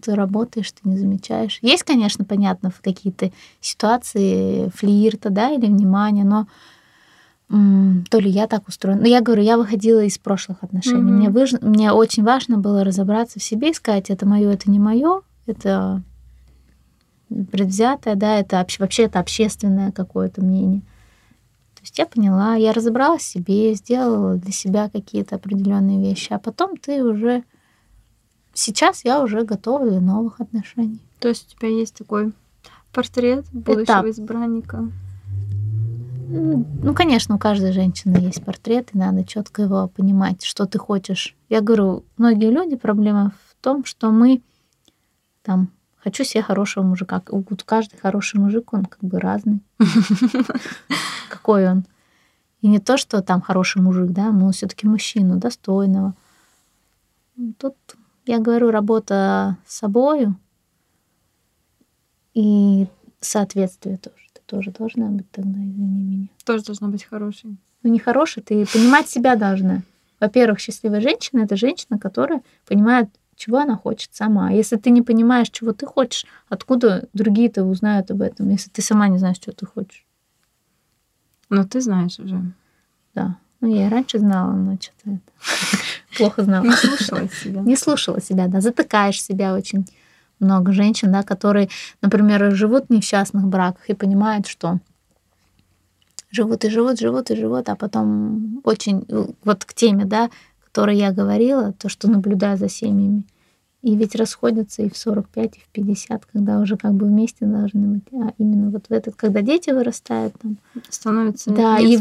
ты работаешь, ты не замечаешь. Есть, конечно, понятно, какие-то ситуации флирта, да, или внимания, но то ли я так устроена. Но я говорю, я выходила из прошлых отношений. Мне очень важно было разобраться в себе и сказать, это мое, это не мое, это предвзятое, да, это вообще это общественное какое-то мнение. То есть я поняла, я разобралась в себе, сделала для себя какие-то определенные вещи, а потом ты уже... Сейчас я уже готова для новых отношений. То есть у тебя есть такой портрет будущего избранника? Ну, конечно, у каждой женщины есть портрет, и надо четко его понимать, что ты хочешь. Я говорю, многие люди, проблема в том, что мы хочу себе хорошего мужика. У каждого хороший мужик, он как бы разный. Какой он? И не то, что хороший мужик, да, но все-таки мужчину достойного. Тут... Я говорю, работа с собой и соответствие тоже. Ты тоже должна быть тогда, извини меня. Тоже должна быть хорошей. Ну, не хорошей, ты понимать себя должна. Во-первых, счастливая женщина — это женщина, которая понимает, чего она хочет сама. Если ты не понимаешь, чего ты хочешь, откуда другие-то узнают об этом, если ты сама не знаешь, что ты хочешь? Но ты знаешь уже. Да. Я и раньше знала, но что-то это... плохо знала. Не слушала себя. Не слушала себя, да. Затыкаешь себя очень много. Женщин, да, которые, например, живут в несчастных браках и понимают, что живут, а потом очень... Вот к теме, да, о которой я говорила, то, что наблюдаю за семьями. И ведь расходятся и в 45, и в 50, когда уже как бы вместе должны быть. А именно вот в этот, когда дети вырастают, становится... Да, и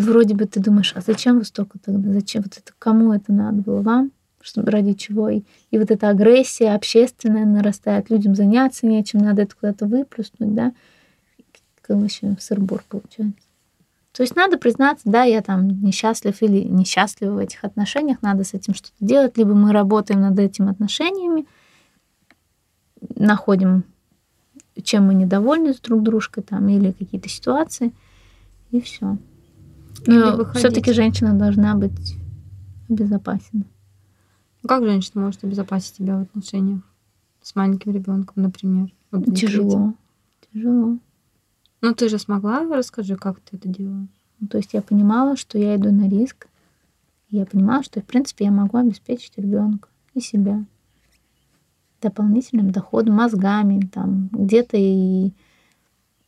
вроде бы ты думаешь, а зачем вы столько тогда? Зачем? Вот это, кому это надо было? Вам? Ради чего? И вот эта агрессия общественная нарастает. Людям заняться нечем, надо это куда-то выплюснуть, да? Как вообще сыр-бор получается. То есть надо признаться, да, я несчастлив или несчастлива в этих отношениях, надо с этим что-то делать, либо мы работаем над этими отношениями, находим, чем мы недовольны с друг дружкой, или какие-то ситуации, и все. Но все-таки женщина должна быть обезопасена. Как женщина может обезопасить себя в отношениях с маленьким ребенком, например? Вот тяжело. Ну, ты же смогла, расскажи, как ты это делала. То есть я понимала, что я иду на риск, я понимала, что, в принципе, я могу обеспечить ребенка и себя дополнительным доходом, мозгами, там, где-то и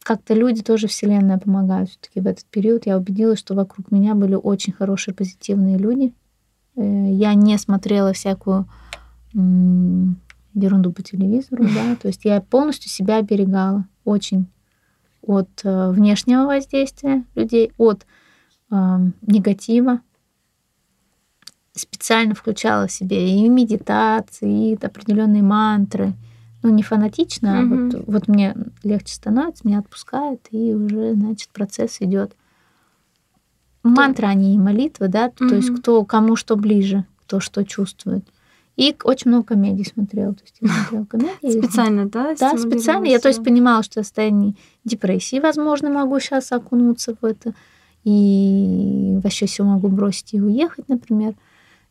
как-то люди тоже, вселенная помогают. Все-таки в этот период я убедилась, что вокруг меня были очень хорошие, позитивные люди. Я не смотрела всякую ерунду по телевизору, да, то есть я полностью себя оберегала очень от внешнего воздействия людей, от негатива. Специально включала в себе и медитации, и определенные мантры. Ну, не фанатично, mm-hmm. а вот мне легче становится, меня отпускает, и уже, значит, процесс идет. Мантры, они и молитвы, да, mm-hmm. то есть кто кому что ближе, кто что чувствует. И очень много комедий смотрела. То есть я смотрела комедии. Специально, да? Да, специально. Я, то есть, понимала, что я в состоянии депрессии, возможно, могу сейчас окунуться в это. И вообще все могу бросить и уехать, например.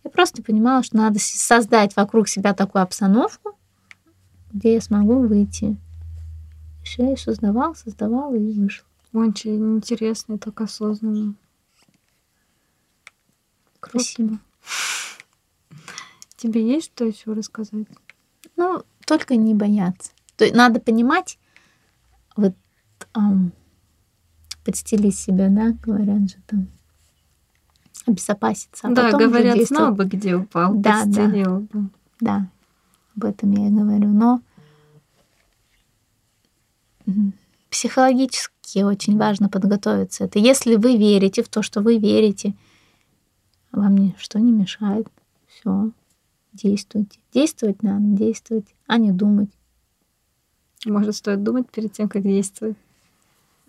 Я просто понимала, что надо создать вокруг себя такую обстановку, где я смогу выйти. Я ее создавала и вышла. Очень интересно и так осознанно. Красиво. Тебе есть что еще рассказать? Ну, только не бояться. То есть надо понимать, вот подстели себя, да, говорят же там, обезопаситься. А да, потом говорят, знал бы, где упал, да, подстелил бы. Да, об этом я и говорю. Но психологически очень важно подготовиться. Это если вы верите в то, что вы верите, вам ничто не мешает. Все. Действуйте. Действовать надо, действовать, а не думать. Может, стоит думать перед тем, как действовать?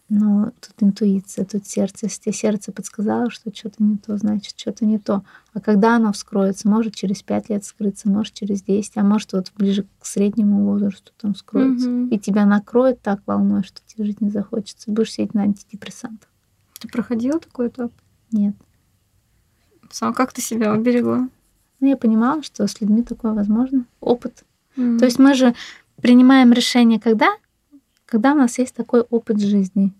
Но тут интуиция, тут сердце. Если сердце подсказало, что что-то не то, значит, что-то не то. А когда оно вскроется? Может, через 5 лет скрыться, может, через 10, а может, вот ближе к среднему возрасту там скроется. Угу. И тебя накроет так волной, что тебе жить не захочется. Будешь сидеть на антидепрессантах. Ты проходила такой этап? Нет. Сам как ты себя уберегла? Ну, я понимала, что с людьми такое возможно. Опыт. Mm-hmm. То есть мы же принимаем решение, когда у нас есть такой опыт жизни.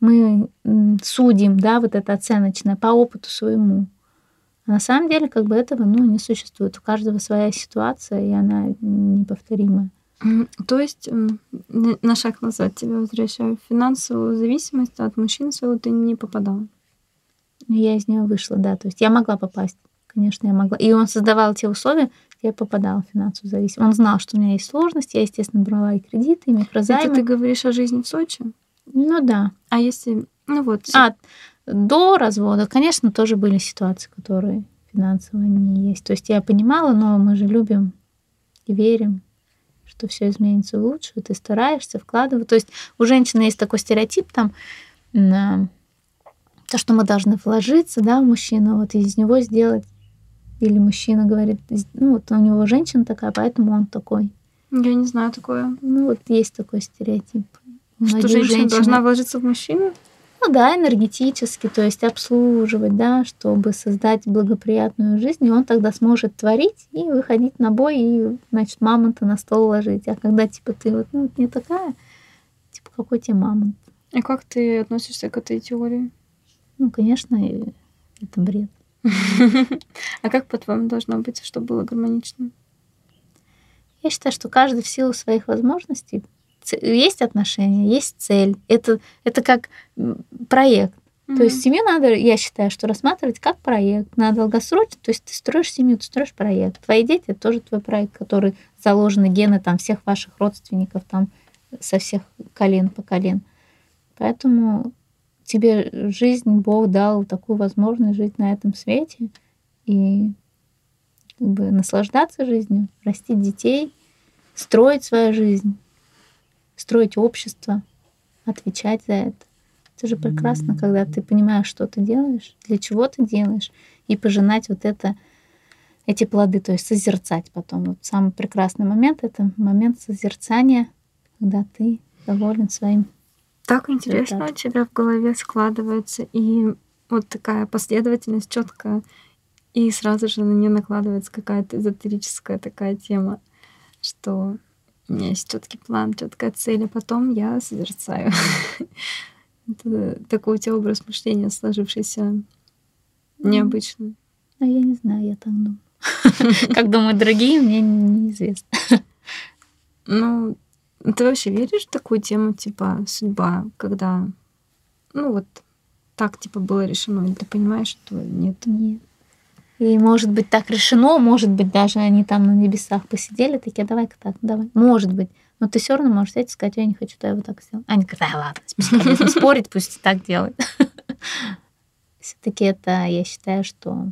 Мы судим, да, вот это оценочное, по опыту своему. А на самом деле, как бы этого, ну, не существует. У каждого своя ситуация, и она неповторимая. То есть, на шаг назад тебя возвращаю, в финансовую зависимость от мужчин своего ты не попадала? Я из нее вышла, да. То есть я могла попасть. Конечно, я могла. И он создавал те условия, где я попадала в финансовую зависимость. Он знал, что у меня есть сложности. Я, естественно, брала и кредиты, и микрозаймы. Это ты говоришь о жизни в Сочи? Ну да. А если... Ну вот. А до развода, конечно, тоже были ситуации, которые финансово не есть. То есть я понимала, но мы же любим и верим, что все изменится лучше. Ты стараешься, вкладываешь. То есть у женщины есть такой стереотип, там... То, что мы должны вложиться, да, в мужчину, вот из него сделать. Или мужчина говорит, ну, вот у него женщина такая, поэтому он такой. Я не знаю такое. Ну, вот есть такой стереотип. Многие что женщина должна вложиться в мужчину? Ну да, энергетически, то есть обслуживать, да, чтобы создать благоприятную жизнь. И он тогда сможет творить и выходить на бой, и, значит, мамонта на стол ложить. А когда, типа, ты вот, ну, не такая, типа, какой тебе мамонт? А как ты относишься к этой теории? Ну, конечно, это бред. А как, по-твоему, должно быть, чтобы было гармонично? Я считаю, что каждый в силу своих возможностей. Есть отношения, есть цель. Это как проект. Mm-hmm. То есть семью надо, я считаю, что рассматривать как проект. На долгосрочно, то есть ты строишь семью, ты строишь проект. Твои дети — это тоже твой проект, который заложены гены там, всех ваших родственников там, со всех колен по колен. Поэтому... Тебе жизнь, Бог дал такую возможность жить на этом свете и как бы наслаждаться жизнью, растить детей, строить свою жизнь, строить общество, отвечать за это. Это же прекрасно, когда ты понимаешь, что ты делаешь, для чего ты делаешь, и пожинать вот это, эти плоды, то есть созерцать потом. Вот самый прекрасный момент — это момент созерцания, когда ты доволен своим. Так интересно, у тебя в голове складывается и вот такая последовательность четкая, и сразу же на нее накладывается какая-то эзотерическая такая тема, что у меня есть четкий план, четкая цель, а потом я созерцаю. Такой у тебя образ мышления сложившийся необычный. Но я не знаю, я так думаю. Как думают другие, мне неизвестно. Ну, ты вообще веришь в такую тему, типа, судьба, когда, ну, вот так, типа, было решено, или ты понимаешь, что нет? Нет. И, может быть, так решено, может быть, даже они там на небесах посидели, такие, давай-ка так, давай. Может быть. Но ты все равно можешь сидеть и сказать, я не хочу, да я вот так сделаю. Они говорят, да ладно, бесполезно спорить, пусть так делают. Все-таки это, я считаю, что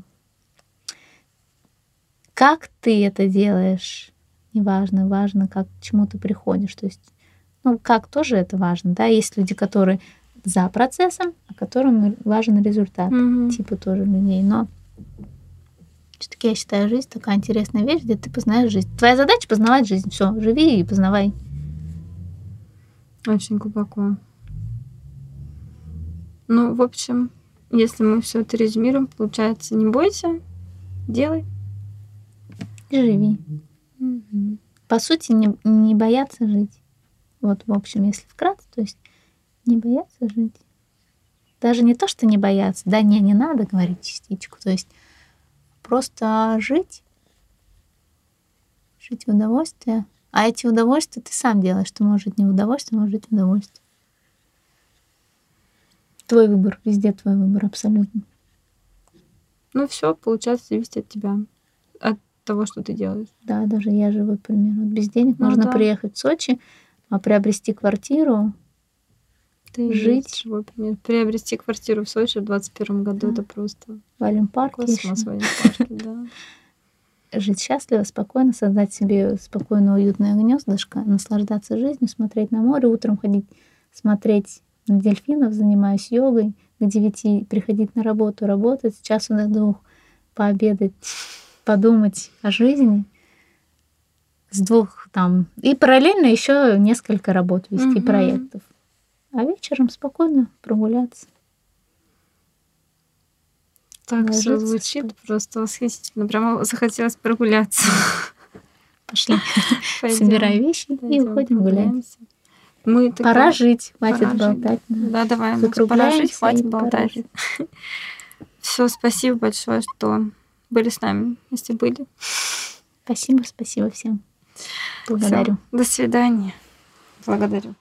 как ты это делаешь, неважно, важно, как к чему ты приходишь. То есть, ну, как тоже это важно, да, есть люди, которые за процессом, а которым важен результат, типа тоже людей, но все-таки я считаю, жизнь такая интересная вещь, где ты познаешь жизнь. Твоя задача — познавать жизнь. Все, живи и познавай. Очень глубоко. Ну, в общем, если мы все это резюмируем, получается, не бойся, делай. И живи. Угу. По сути, не бояться жить. Вот, в общем, если вкратце, то есть не бояться жить. Даже не то, что не бояться, да не надо говорить частичку, то есть просто жить в удовольствие. А эти удовольствия ты сам делаешь. Ты можешь жить не в удовольствие, можешь жить в удовольствие. Твой выбор, везде твой выбор, абсолютно. Ну все, получается, зависит от тебя, от того, что ты делаешь. Да, даже я живу, к примеру. Без денег можно приехать в Сочи, а приобрести квартиру, жить. Живой пример. Приобрести квартиру в Сочи в 2021 году, это просто... В Олимпарке космос, в Олимпарке, да. Жить счастливо, спокойно, создать себе спокойное, уютное гнездышко, наслаждаться жизнью, смотреть на море, утром ходить, смотреть на дельфинов, занимаюсь йогой, к 9 приходить на работу, работать, с часу до 2 пообедать, подумать о жизни, с 2 там... И параллельно еще несколько работ вести, проектов. А вечером спокойно прогуляться. Так все звучит просто восхитительно. Прямо захотелось прогуляться. Пошли. Собирай вещи и уходим гулять. Пора жить, хватит болтать. Да, давай. Пора жить, хватит болтать. Все, спасибо большое, что были с нами, если были. Спасибо всем. Благодарю. До свидания. Благодарю.